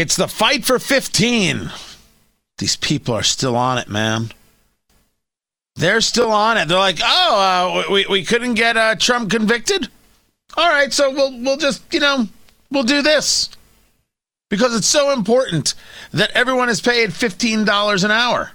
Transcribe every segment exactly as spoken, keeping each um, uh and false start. It's the fight for fifteen. These people are still on it, man. They're still on it. They're like, oh, uh, we we couldn't get uh, Trump convicted. All right, so we'll we'll just, you know, we'll do this because it's so important that everyone is paid fifteen dollars an hour.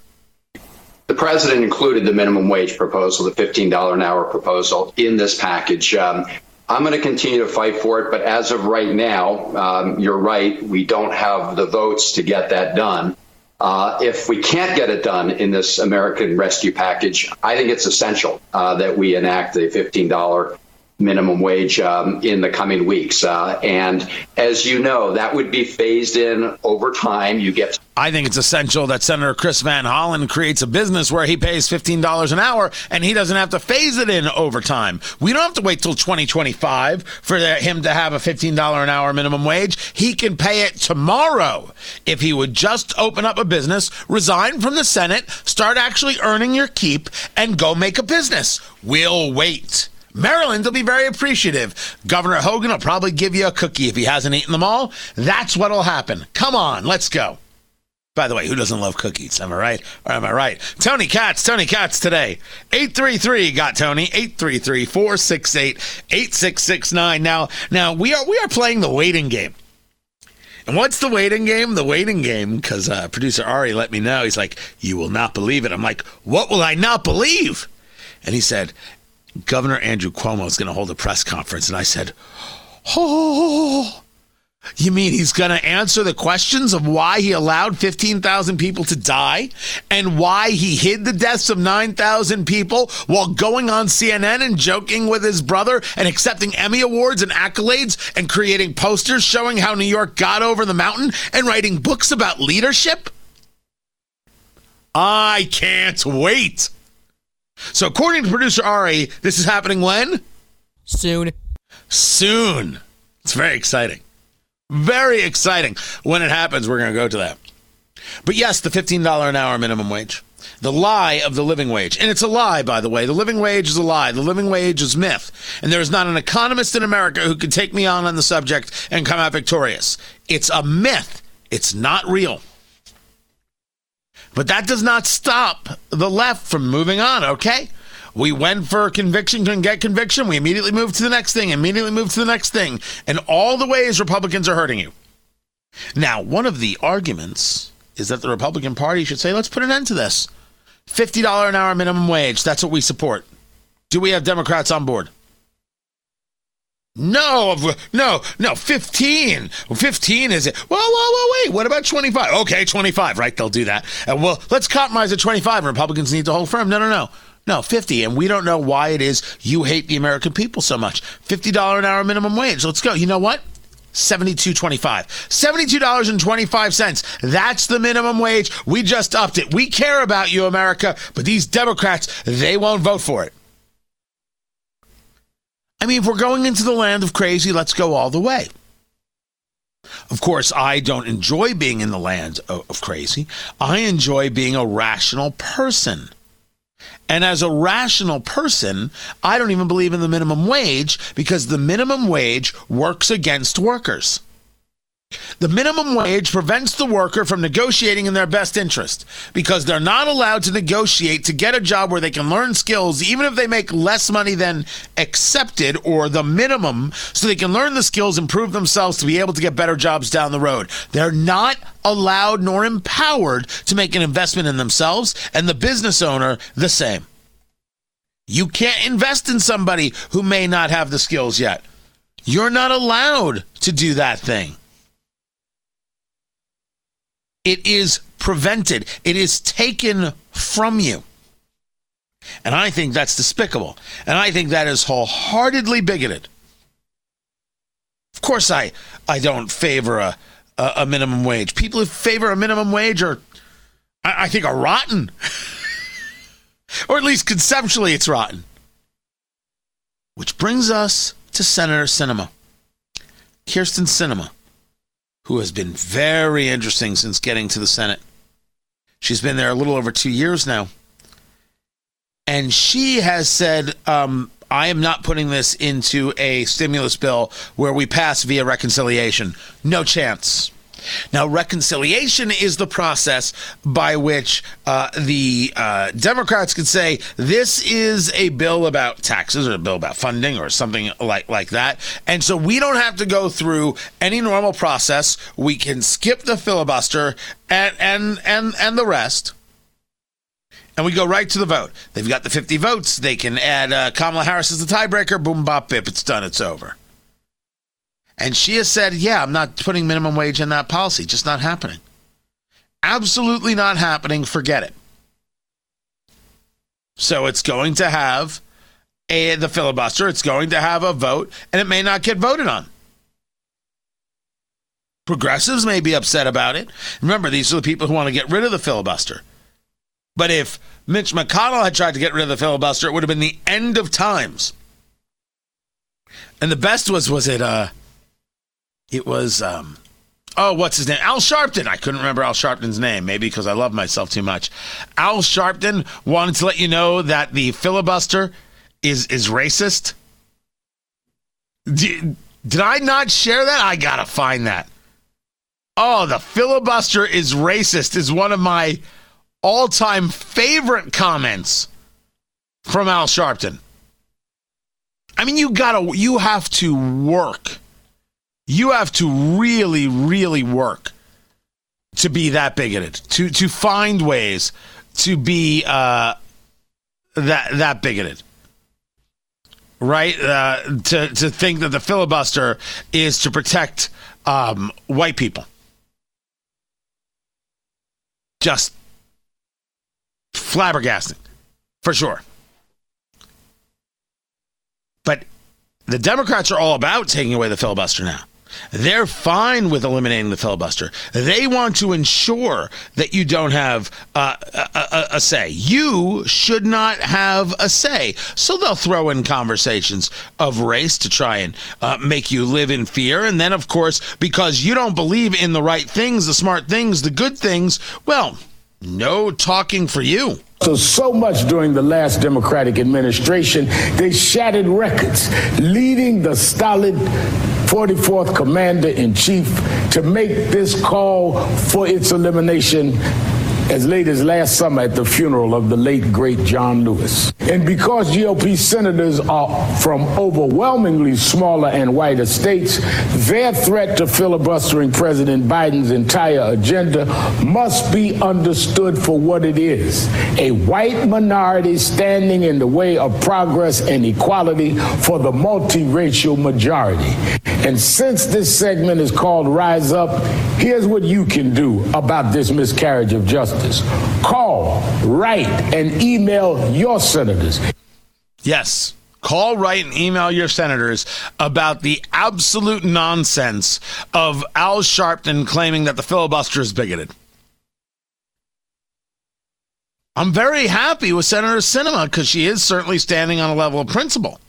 The president included the minimum wage proposal, the fifteen dollars an hour proposal in this package. Um, I'm going to continue to fight for it. But as of right now, um, you're right. We don't have the votes to get that done. Uh, if we can't get it done in this American Rescue Package, I think it's essential uh, that we enact the fifteen dollars minimum wage um, in the coming weeks. Uh, and as you know, that would be phased in over time. You get. I think it's essential that Senator Chris Van Hollen creates a business where he pays fifteen dollars an hour and he doesn't have to phase it in over time. We don't have to wait till twenty twenty-five for him to have a fifteen dollars an hour minimum wage. He can pay it tomorrow if he would just open up a business, resign from the Senate, start actually earning your keep, and go make a business. We'll wait. Maryland will be very appreciative. Governor Hogan will probably give you a cookie if he hasn't eaten them all. That's what'll happen. Come on, let's go. By the way, who doesn't love cookies? Am I right? Or am I right? Tony Katz, Tony Katz today. eight three three got Tony. eight three three, four six eight, eight six six nine. Now, now we are we are playing the waiting game. And what's the waiting game? The waiting game, because uh, producer Ari let me know. He's like, you will not believe it. I'm like, what will I not believe? And he said, Governor Andrew Cuomo is going to hold a press conference. And I said, oh, you mean he's going to answer the questions of why he allowed fifteen thousand people to die and why he hid the deaths of nine thousand people while going on C N N and joking with his brother and accepting Emmy Awards and accolades and creating posters showing how New York got over the mountain and writing books about leadership? I can't wait. So according to producer Ari, this is happening when? Soon. Soon. It's very exciting. Very exciting. When it happens, we're going to go to that. But yes, the fifteen dollars an hour minimum wage. The lie of the living wage. And it's a lie, by the way. The living wage is a lie. The living wage is myth. And there is not an economist in America who can take me on on the subject and come out victorious. It's a myth. It's not real. But that does not stop the left from moving on, okay? We went for conviction, couldn't get conviction. We immediately moved to the next thing, immediately moved to the next thing. And all the ways Republicans are hurting you. Now, one of the arguments is that the Republican Party should say, let's put an end to this. fifty dollars an hour minimum wage, that's what we support. Do we have Democrats on board? No, no, no, fifteen. fifteen is it? Whoa, whoa, whoa, wait. What about twenty-five? Okay, twenty-five, right? They'll do that. And well, let's compromise at twenty-five. Republicans need to hold firm. No, no, no. No, fifty. And we don't know why it is you hate the American people so much. fifty dollars an hour minimum wage. Let's go. You know what? seventy-two twenty-five. seventy-two dollars and twenty-five cents. That's the minimum wage. We just upped it. We care about you, America. But these Democrats, they won't vote for it. I mean, if we're going into the land of crazy, let's go all the way. Of course, I don't enjoy being in the land of crazy. I enjoy being a rational person. And as a rational person, I don't even believe in the minimum wage because the minimum wage works against workers. The minimum wage prevents the worker from negotiating in their best interest because they're not allowed to negotiate to get a job where they can learn skills even if they make less money than accepted or the minimum so they can learn the skills, improve themselves to be able to get better jobs down the road. They're not allowed nor empowered to make an investment in themselves and the business owner the same. You can't invest in somebody who may not have the skills yet. You're not allowed to do that thing. It is prevented. It is taken from you. And I think that's despicable. And I think that is wholeheartedly bigoted. Of course, I, I don't favor a, a, a minimum wage. People who favor a minimum wage are, I, I think, are rotten. Or at least conceptually it's rotten. Which brings us to Senator Sinema. Kyrsten Sinema, who has been very interesting since getting to the Senate. She's been there a little over two years now. And she has said, um, I am not putting this into a stimulus bill where we pass via reconciliation. No chance. Now, reconciliation is the process by which uh, the uh, Democrats could say this is a bill about taxes or a bill about funding or something like, like that. And so we don't have to go through any normal process. We can skip the filibuster and and and, and the rest. And we go right to the vote. They've got the fifty votes. They can add uh, Kamala Harris as the tiebreaker. Boom, bop, bip. It's done. It's over. And she has said, yeah, I'm not putting minimum wage in that policy. Just not happening. Absolutely not happening. Forget it. So it's going to have a, the filibuster. It's going to have a vote, and it may not get voted on. Progressives may be upset about it. Remember, these are the people who want to get rid of the filibuster. But if Mitch McConnell had tried to get rid of the filibuster, it would have been the end of times. And the best was, was it... Uh, It was, um, oh, what's his name? Al Sharpton. I couldn't remember Al Sharpton's name, maybe because I love myself too much. Al Sharpton wanted to let you know that the filibuster is, is racist. Did, did I not share that? I got to find that. Oh, the filibuster is racist is one of my all-time favorite comments from Al Sharpton. I mean, you gotta, you have to work. You have to really, really work to be that bigoted, to to find ways to be uh, that that bigoted, right? Uh, to to think that the filibuster is to protect um, white people. Just flabbergasting, for sure. But the Democrats are all about taking away the filibuster now. They're fine with eliminating the filibuster. They want to ensure that you don't have uh, a, a, a say. You should not have a say. So they'll throw in conversations of race to try and uh, make you live in fear. And then, of course, because you don't believe in the right things, the smart things, the good things, well, no talking for you. So, so much during the last Democratic administration, they shattered records, leading the stolid forty-fourth Commander-in-Chief to make this call for its elimination as late as last summer at the funeral of the late, great John Lewis. And because G O P senators are from overwhelmingly smaller and whiter states, their threat to filibustering President Biden's entire agenda must be understood for what it is, a white minority standing in the way of progress and equality for the multiracial majority. And since this segment is called Rise Up, here's what you can do about this miscarriage of justice. Call, write, and email your senators. Yes, call, write, and email your senators about the absolute nonsense of Al Sharpton claiming that the filibuster is bigoted. I'm very happy with Senator Sinema because she is certainly standing on a level of principle.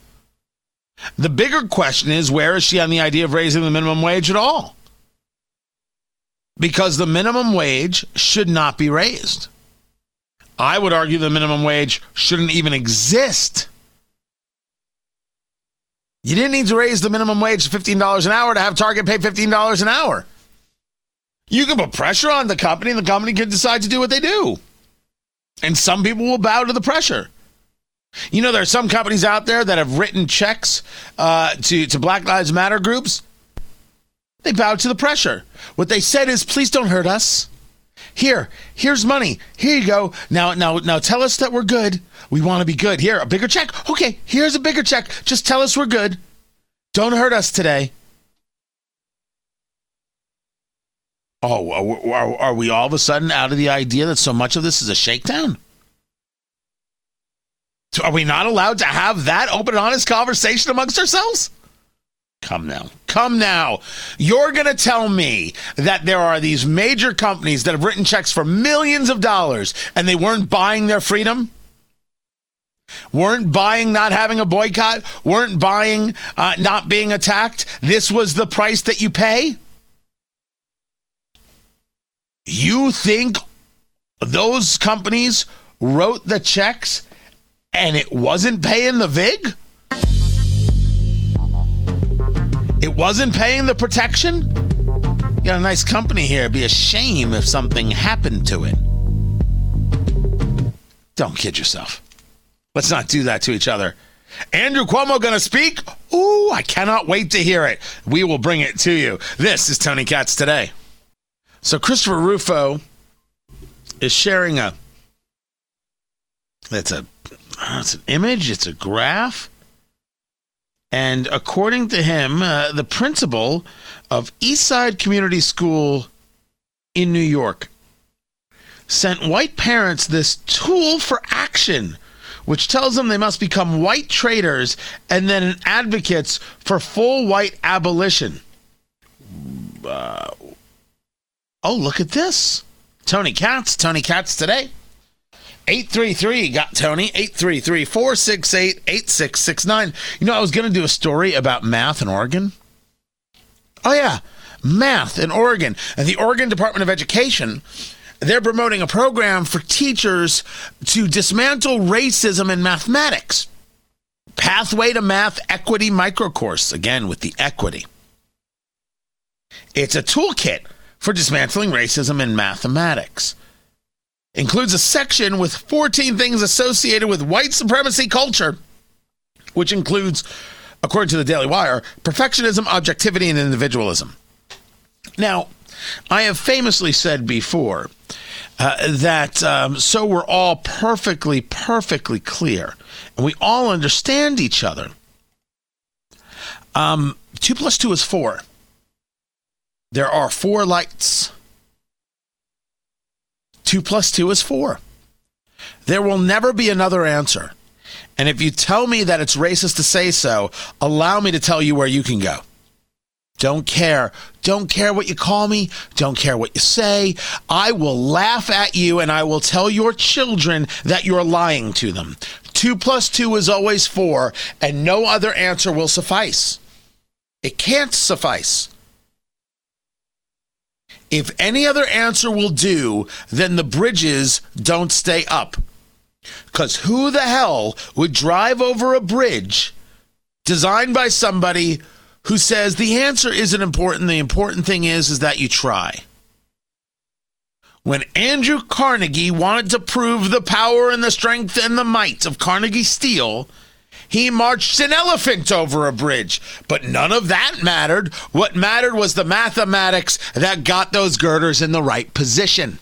The bigger question is, where is she on the idea of raising the minimum wage at all? Because the minimum wage should not be raised. I would argue the minimum wage shouldn't even exist. You didn't need to raise the minimum wage to fifteen dollars an hour to have Target pay fifteen dollars an hour. You can put pressure on the company, and the company can decide to do what they do. And some people will bow to the pressure. You know, there are some companies out there that have written checks uh, to, to Black Lives Matter groups. They bowed to the pressure. What they said is, please don't hurt us. Here, here's money. Here you go. Now, now, now tell us that we're good. We want to be good. Here, a bigger check. Okay, here's a bigger check. Just tell us we're good. Don't hurt us today. Oh, are, are, are we all of a sudden out of the idea that so much of this is a shakedown? So are we not allowed to have that open and honest conversation amongst ourselves? Come now. Come now. You're going to tell me that there are these major companies that have written checks for millions of dollars and they weren't buying their freedom? Weren't buying not having a boycott? Weren't buying uh, not being attacked? This was the price that you pay? You think those companies wrote the checks and it wasn't paying the vig? It wasn't paying the protection? got a nice company here. It'd be a shame if something happened to it. Don't kid yourself. Let's not do that to each other. Andrew Cuomo going to speak? Ooh, I cannot wait to hear it. We will bring it to you. This is Tony Katz Today. So Christopher Rufo is sharing a, it's a, it's an image, it's a graph. And according to him, uh, the principal of Eastside Community School in New York sent white parents this tool for action, which tells them they must become white traitors and then advocates for full white abolition. Uh, oh, look at this. Tony Katz, Tony Katz Today. eight three three got Tony, eight three three, four six eight, eight six six nine. You know, I was going to do a story about math in Oregon. Oh, yeah, math in Oregon. And the Oregon Department of Education, they're promoting a program for teachers to dismantle racism in mathematics. Pathway to Math Equity Microcourse, again, with the equity. It's a toolkit for dismantling racism in mathematics. Includes a section with fourteen things associated with white supremacy culture, which includes, according to the Daily Wire, perfectionism, objectivity, and individualism. Now, I have famously said before uh, that um, so we're all perfectly, perfectly clear, and we all understand each other. Um, two plus two is four. There are four lights. Two plus two is four. There will never be another answer. And if you tell me that it's racist to say so, allow me to tell you where you can go. Don't care. Don't care what you call me. Don't care what you say. I will laugh at you and I will tell your children that you're lying to them. Two plus two is always four, and no other answer will suffice. It can't suffice. If any other answer will do, then the bridges don't stay up. Because who the hell would drive over a bridge designed by somebody who says the answer isn't important, the important thing is, is that you try? When Andrew Carnegie wanted to prove the power and the strength and the might of Carnegie Steel, he marched an elephant over a bridge, but none of that mattered. What mattered was the mathematics that got those girders in the right position.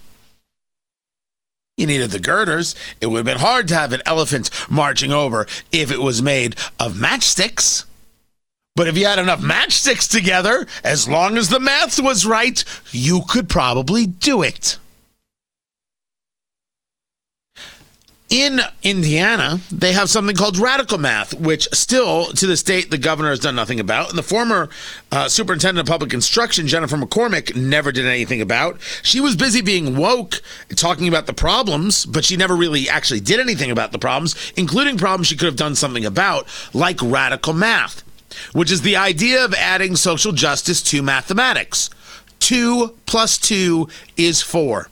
You needed the girders. It would have been hard to have an elephant marching over if it was made of matchsticks. But if you had enough matchsticks together, as long as the math was right, you could probably do it. In Indiana, they have something called radical math, which still, to this date, the governor has done nothing about. And the former uh, superintendent of public instruction, Jennifer McCormick, never did anything about. She was busy being woke, talking about the problems, but she never really actually did anything about the problems, including problems she could have done something about, like radical math, which is the idea of adding social justice to mathematics. Two plus two is four.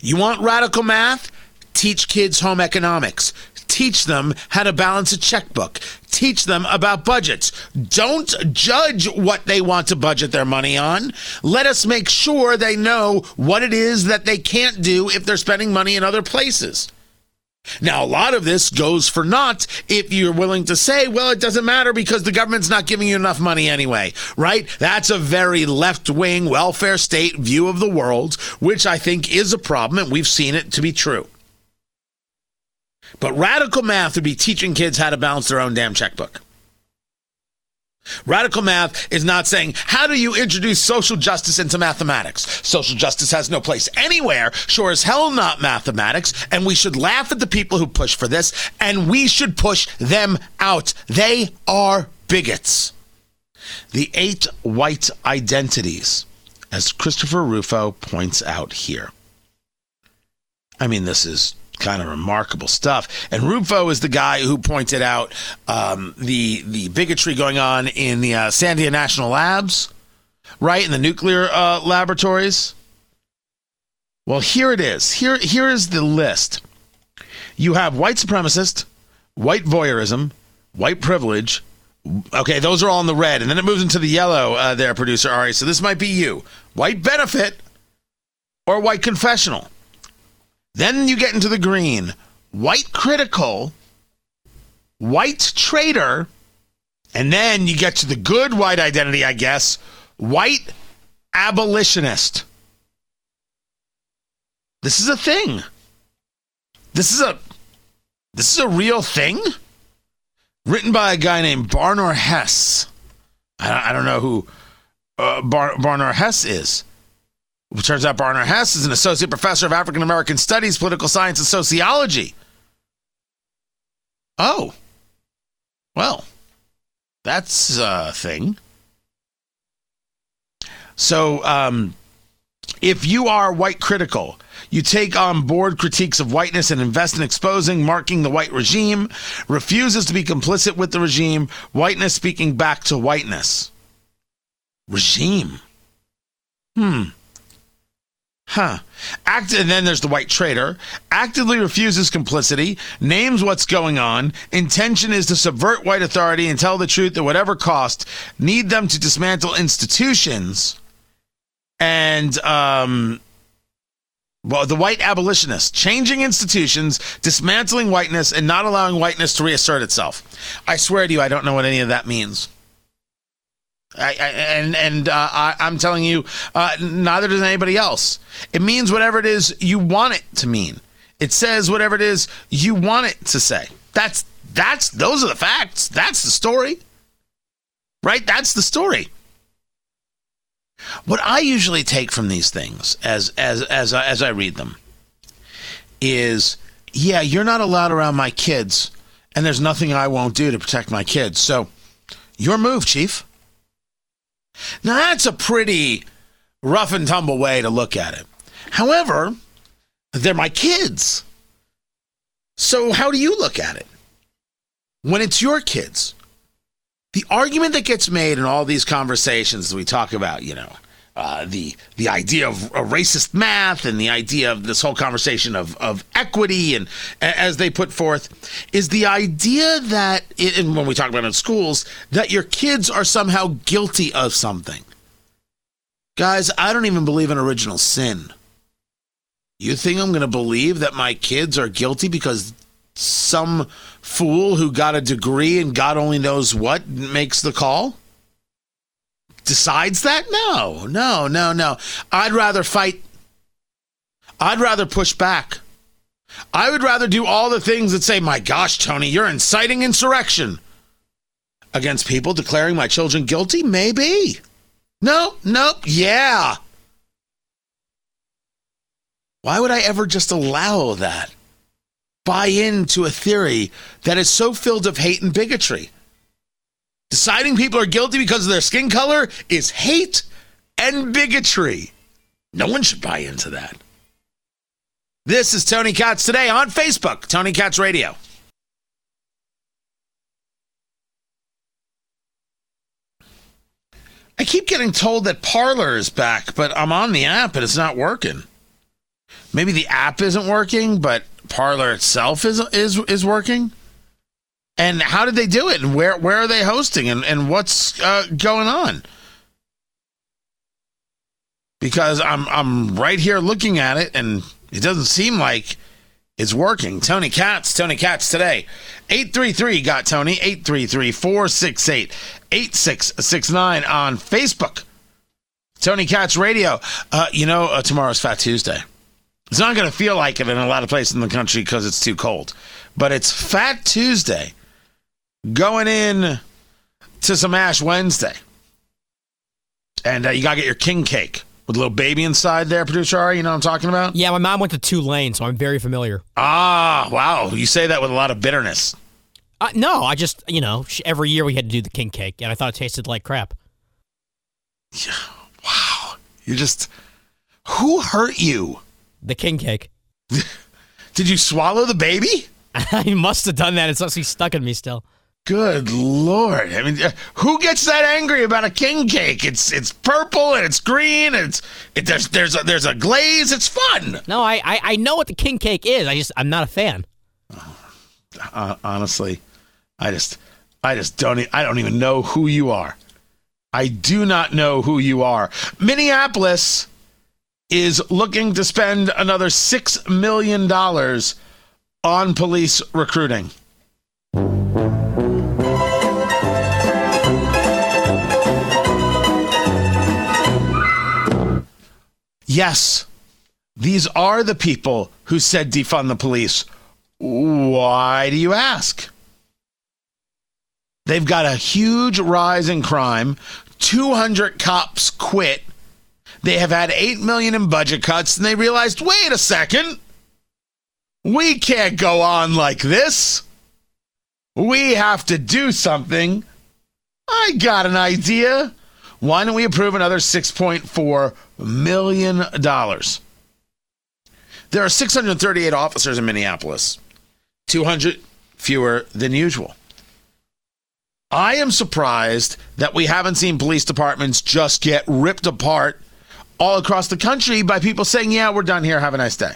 You want radical math? Teach kids home economics. Teach them how to balance a checkbook. Teach them about budgets. Don't judge what they want to budget their money on. Let us make sure they know what it is that they can't do if they're spending money in other places. Now, a lot of this goes for naught if you're willing to say, well, it doesn't matter because the government's not giving you enough money anyway, right? That's a very left-wing welfare state view of the world, which I think is a problem, and we've seen it to be true. But radical math would be teaching kids how to balance their own damn checkbook. Radical math is not saying, how do you introduce social justice into mathematics? Social justice has no place anywhere, sure as hell not mathematics, and we should laugh at the people who push for this, and we should push them out. They are bigots. The eight white identities, as Christopher Rufo points out here. I mean, this is kind of remarkable stuff. And Rufo is the guy who pointed out um, the the bigotry going on in the uh, Sandia National Labs, right, in the nuclear uh, laboratories. Well, here it is. Here, here is the list. You have white supremacist, white voyeurism, white privilege, Okay, those are all in the red. And then it moves into the yellow uh, there, producer Ari. So this might be you. White benefit or white confessional. Then you get into the green. White critical, white traitor, and then you get to the good white identity, I guess. White abolitionist. This is a thing. This is a this is a real thing. Written by a guy named Barnard Hess. I, I don't know who uh, Bar, Barnard Hess is. It turns out Barnard Hess is an associate professor of African American Studies, political science, and sociology. Oh, well, that's a thing. So, um, if you are white critical, you take on board critiques of whiteness and invest in exposing, marking the white regime, refuses to be complicit with the regime, whiteness speaking back to whiteness. Regime. Hmm. Huh. Act, and then there's the white traitor. Actively refuses complicity, names what's going on, intention is to subvert white authority and tell the truth at whatever cost, need them to dismantle institutions, and, um... Well, the white abolitionist, changing institutions, dismantling whiteness, and not allowing whiteness to reassert itself. I swear to you, I don't know what any of that means. I, I, and and uh, I, I'm telling you, uh, neither does anybody else. It means whatever it is you want it to mean. It says whatever it is you want it to say. That's that's those are the facts. That's the story, right? That's the story. What I usually take from these things as as as I, as I read them is, yeah, you're not allowed around my kids, and there's nothing I won't do to protect my kids. So, your move, Chief. Now, that's a pretty rough and tumble way to look at it. However, they're my kids. So, how do you look at it when it's your kids? The argument that gets made in all these conversations we talk about, you know, uh, the the idea of uh, racist math and the idea of this whole conversation of, of equity and as they put forth is the idea that, it, and when we talk about it in schools, that your kids are somehow guilty of something. Guys, I don't even believe in original sin. You think I'm going to believe that my kids are guilty because some fool who got a degree and God only knows what makes the call? Decides that? No, no, no, no. I'd rather fight. I'd rather push back. I would rather do all the things that say, my gosh, Tony, you're inciting insurrection against people, declaring my children guilty? Maybe. No, nope, yeah. Why would I ever just allow that? Buy into a theory that is so filled of hate and bigotry. Deciding people are guilty because of their skin color is hate and bigotry. No one should buy into that. This is Tony Katz Today on Facebook, Tony Katz Radio. I keep getting told that Parler is back, but I'm on the app and it's not working. Maybe the app isn't working, but Parler itself is is is working. And how did they do it? And where where are they hosting? And and what's uh, going on? Because I'm I'm right here looking at it, and it doesn't seem like it's working. Tony Katz, Tony Katz Today, eight three three got Tony eight three three four six eight eight six six nine on Facebook. Tony Katz Radio. Uh, you know, uh, tomorrow's Fat Tuesday. It's not going to feel like it in a lot of places in the country because it's too cold. But it's Fat Tuesday going in to some Ash Wednesday. And uh, you got to get your king cake with a little baby inside there, producer Ari. You know what I'm talking about? Yeah, my mom went to Tulane, so I'm very familiar. Ah, wow. You say that with a lot of bitterness. Uh, no, I just, you know, every year we had to do the king cake, and I thought it tasted like crap. Yeah, wow. You just, who hurt you? The king cake. Did you swallow the baby? I must have done that. It's actually stuck in me still. Good Lord. I mean, who gets that angry about a king cake? It's it's purple and it's green and it's it, there's there's a, there's a glaze. It's fun. No, I, I I know what the king cake is. I just I'm not a fan. Uh, honestly, I just I just don't, I don't even know who you are. I do not know who you are. Minneapolis is looking to spend another six million dollars on police recruiting. Yes, these are the people who said defund the police. Why do you ask? They've got a huge rise in crime. two hundred cops quit. They have had eight million dollars in budget cuts, and they realized, wait a second. We can't go on like this. We have to do something. I got an idea. Why don't we approve another six point four million dollars? There are six hundred thirty-eight officers in Minneapolis, two hundred fewer than usual. I am surprised that we haven't seen police departments just get ripped apart all across the country by people saying, yeah, we're done here. Have a nice day.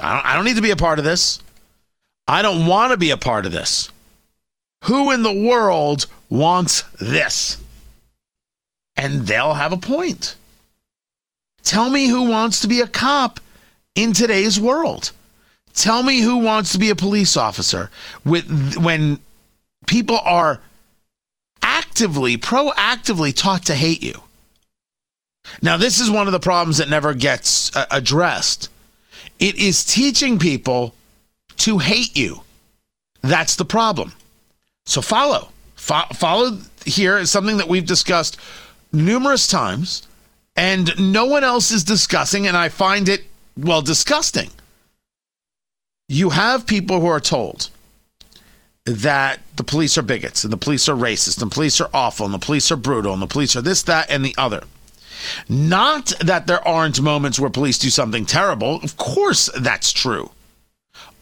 I don't, I don't need to be a part of this. I don't want to be a part of this. Who in the world wants this? And they'll have a point. Tell me who wants to be a cop in today's world. Tell me who wants to be a police officer with when people are actively, proactively taught to hate you. Now, this is one of the problems that never gets uh, addressed. It is teaching people to hate you. That's the problem. So follow. Fo- follow here is something that we've discussed numerous times, and no one else is discussing, and I find it, well, disgusting. You have people who are told that the police are bigots, and the police are racist, and the police are awful, and the police are brutal, and the police are this, that, and the other. Not that there aren't moments where police do something terrible. Of course that's true.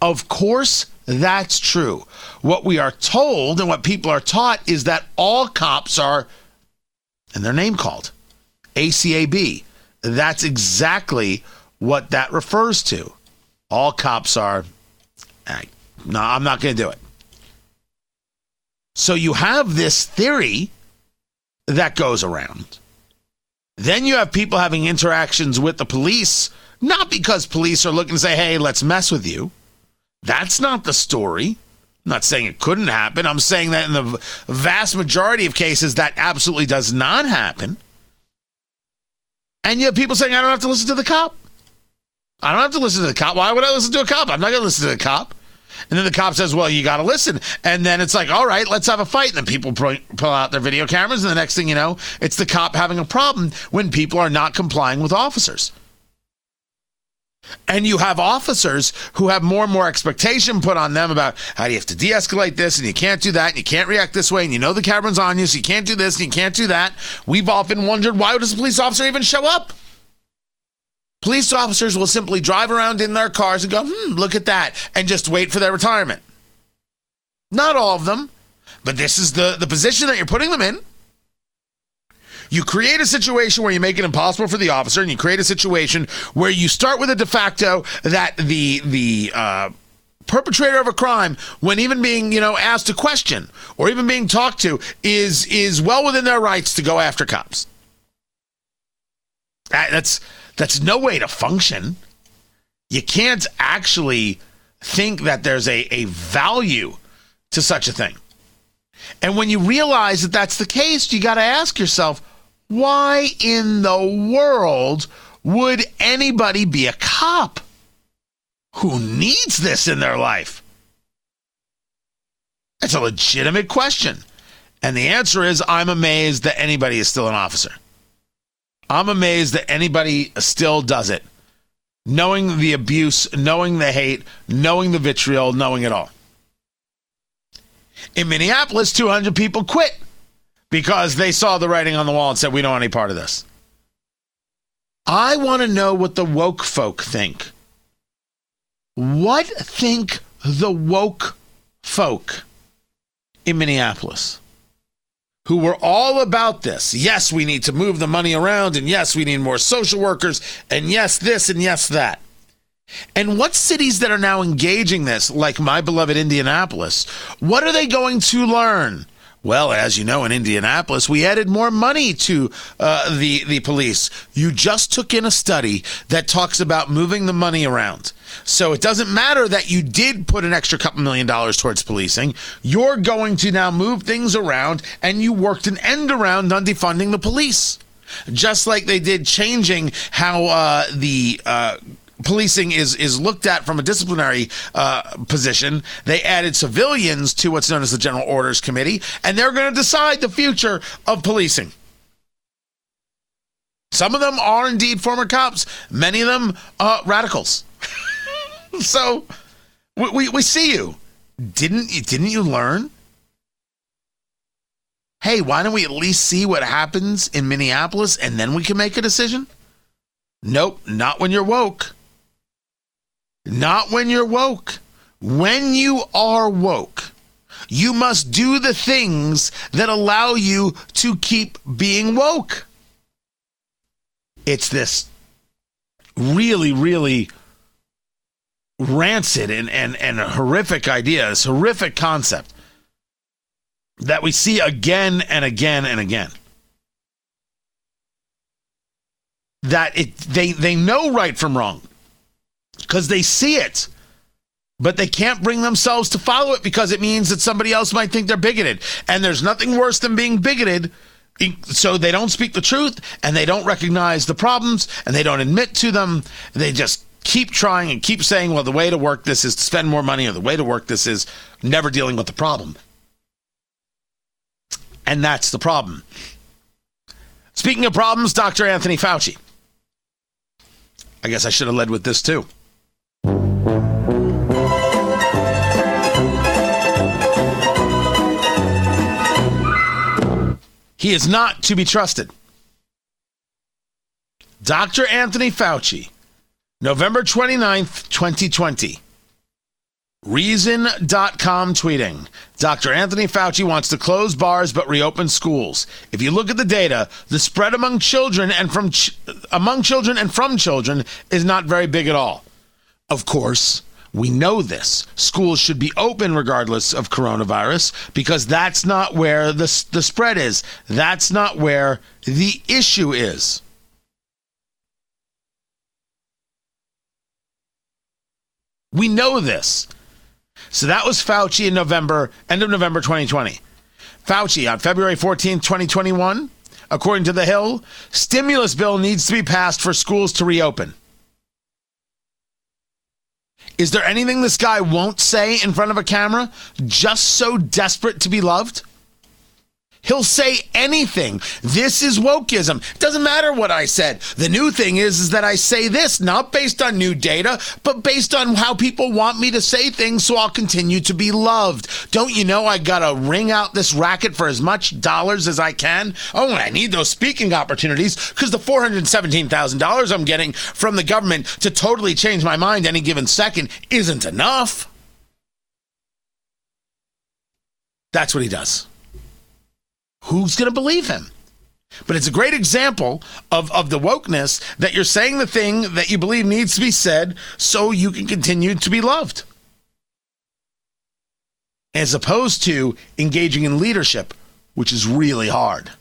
Of course that's true. What we are told and what people are taught is that all cops are, and they're name called, A C A B. That's exactly what that refers to. All cops are, hey, no, I'm not going to do it. So you have this theory that goes around. Then you have people having interactions with the police, not because police are looking to say, hey, let's mess with you. That's not the story. I'm not saying it couldn't happen. I'm saying that in the vast majority of cases, that absolutely does not happen. And you have people saying, I don't have to listen to the cop. I don't have to listen to the cop. Why would I listen to a cop? I'm not going to listen to the cop. And then the cop says, well, you got to listen. And then it's like, all right, let's have a fight. And then people pull out their video cameras. And the next thing you know, it's the cop having a problem when people are not complying with officers. And you have officers who have more and more expectation put on them about how do you have to de-escalate this, and you can't do that, and you can't react this way, and you know the camera's on you, so you can't do this, and you can't do that. We've often wondered, why does a police officer even show up? Police officers will simply drive around in their cars and go, hmm, look at that, and just wait for their retirement. Not all of them, but this is the, the position that you're putting them in. You create a situation where you make it impossible for the officer, and you create a situation where you start with a de facto that the the uh, perpetrator of a crime, when even being, you know, asked a question or even being talked to, is is well within their rights to go after cops. That, that's that's no way to function. You can't actually think that there's a, a value to such a thing. And when you realize that that's the case, you got to ask yourself, why in the world would anybody be a cop who needs this in their life? That's a legitimate question. And the answer is, I'm amazed that anybody is still an officer. I'm amazed that anybody still does it. Knowing the abuse, knowing the hate, knowing the vitriol, knowing it all. In Minneapolis, two hundred people quit because they saw the writing on the wall and said, we don't want any part of this. I want to know what the woke folk think. What think the woke folk in Minneapolis, who were all about this? Yes, we need to move the money around, and yes, we need more social workers, and yes, this, and yes, that. And what cities that are now engaging this, like my beloved Indianapolis, what are they going to learn? Well, as you know, in Indianapolis, we added more money to uh, the, the police. You just took in a study that talks about moving the money around. So it doesn't matter that you did put an extra couple million dollars towards policing. You're going to now move things around, and you worked an end around on defunding the police. Just like they did changing how uh, the... Uh, Policing is, is looked at from a disciplinary uh, position. They added civilians to what's known as the General Orders Committee, and they're going to decide the future of policing. Some of them are indeed former cops. Many of them uh, radicals. So we, we we see you. Didn't you, didn't you learn? Hey, why don't we at least see what happens in Minneapolis, and then we can make a decision? Nope, not when you're woke. Not when you're woke. When you are woke, you must do the things that allow you to keep being woke. It's this really, really rancid and, and, and a horrific idea, this horrific concept that we see again and again and again. That it they, they know right from wrong. Because they see it, but they can't bring themselves to follow it because it means that somebody else might think they're bigoted. And there's nothing worse than being bigoted, so they don't speak the truth, and they don't recognize the problems, and they don't admit to them. They just keep trying and keep saying, well, the way to work this is to spend more money, or the way to work this is never dealing with the problem. And that's the problem. Speaking of problems, Doctor Anthony Fauci. I guess I should have led with this too. He is not to be trusted. Doctor Anthony Fauci, November twenty-ninth, twenty twenty. Reason dot com tweeting, Doctor Anthony Fauci wants to close bars but reopen schools. If you look at the data, the spread among children and from ch- among children and from children is not very big at all. Of course, we know this. Schools should be open regardless of coronavirus because that's not where the, the spread is. That's not where the issue is. We know this. So that was Fauci in November, end of November twenty twenty. Fauci on February fourteenth, twenty twenty-one, according to The Hill, stimulus bill needs to be passed for schools to reopen. Is there anything this guy won't say in front of a camera, just so desperate to be loved? He'll say anything. This is wokeism. It doesn't matter what I said. The new thing is, is that I say this, not based on new data, but based on how people want me to say things so I'll continue to be loved. Don't you know I got to wring out this racket for as much dollars as I can? Oh, and I need those speaking opportunities because the four hundred seventeen thousand dollars I'm getting from the government to totally change my mind any given second isn't enough. That's what he does. Who's going to believe him? But it's a great example of, of the wokeness that you're saying the thing that you believe needs to be said so you can continue to be loved. As opposed to engaging in leadership, which is really hard.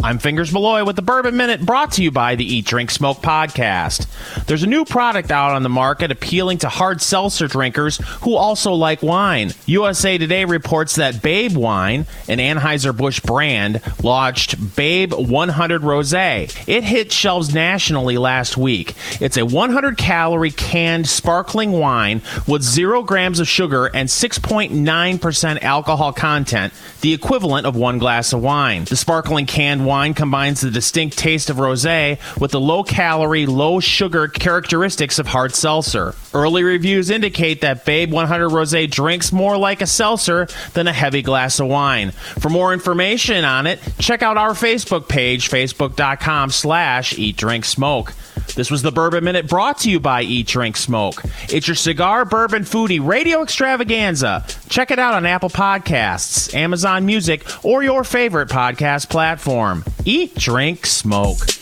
I'm Fingers Maloy with the Bourbon Minute, brought to you by the Eat, Drink, Smoke podcast. There's a new product out on the market appealing to hard seltzer drinkers who also like wine. U S A Today reports that Babe Wine, an Anheuser-Busch brand, launched Babe one hundred Rosé. It hit shelves nationally last week. It's a one hundred calorie canned sparkling wine with zero grams of sugar and six point nine percent alcohol content, the equivalent of one glass of wine. The sparkling canned wine Wine combines the distinct taste of rosé with the low-calorie, low-sugar characteristics of hard seltzer. Early reviews indicate that Babe one hundred Rosé drinks more like a seltzer than a heavy glass of wine. For more information on it, check out our Facebook page, facebook dot com slash eat drink smoke. This was the Bourbon Minute, brought to you by Eat, Drink, Smoke. It's your cigar, bourbon, foodie radio extravaganza. Check it out on Apple Podcasts, Amazon Music, or your favorite podcast platform. Eat, Drink, Smoke.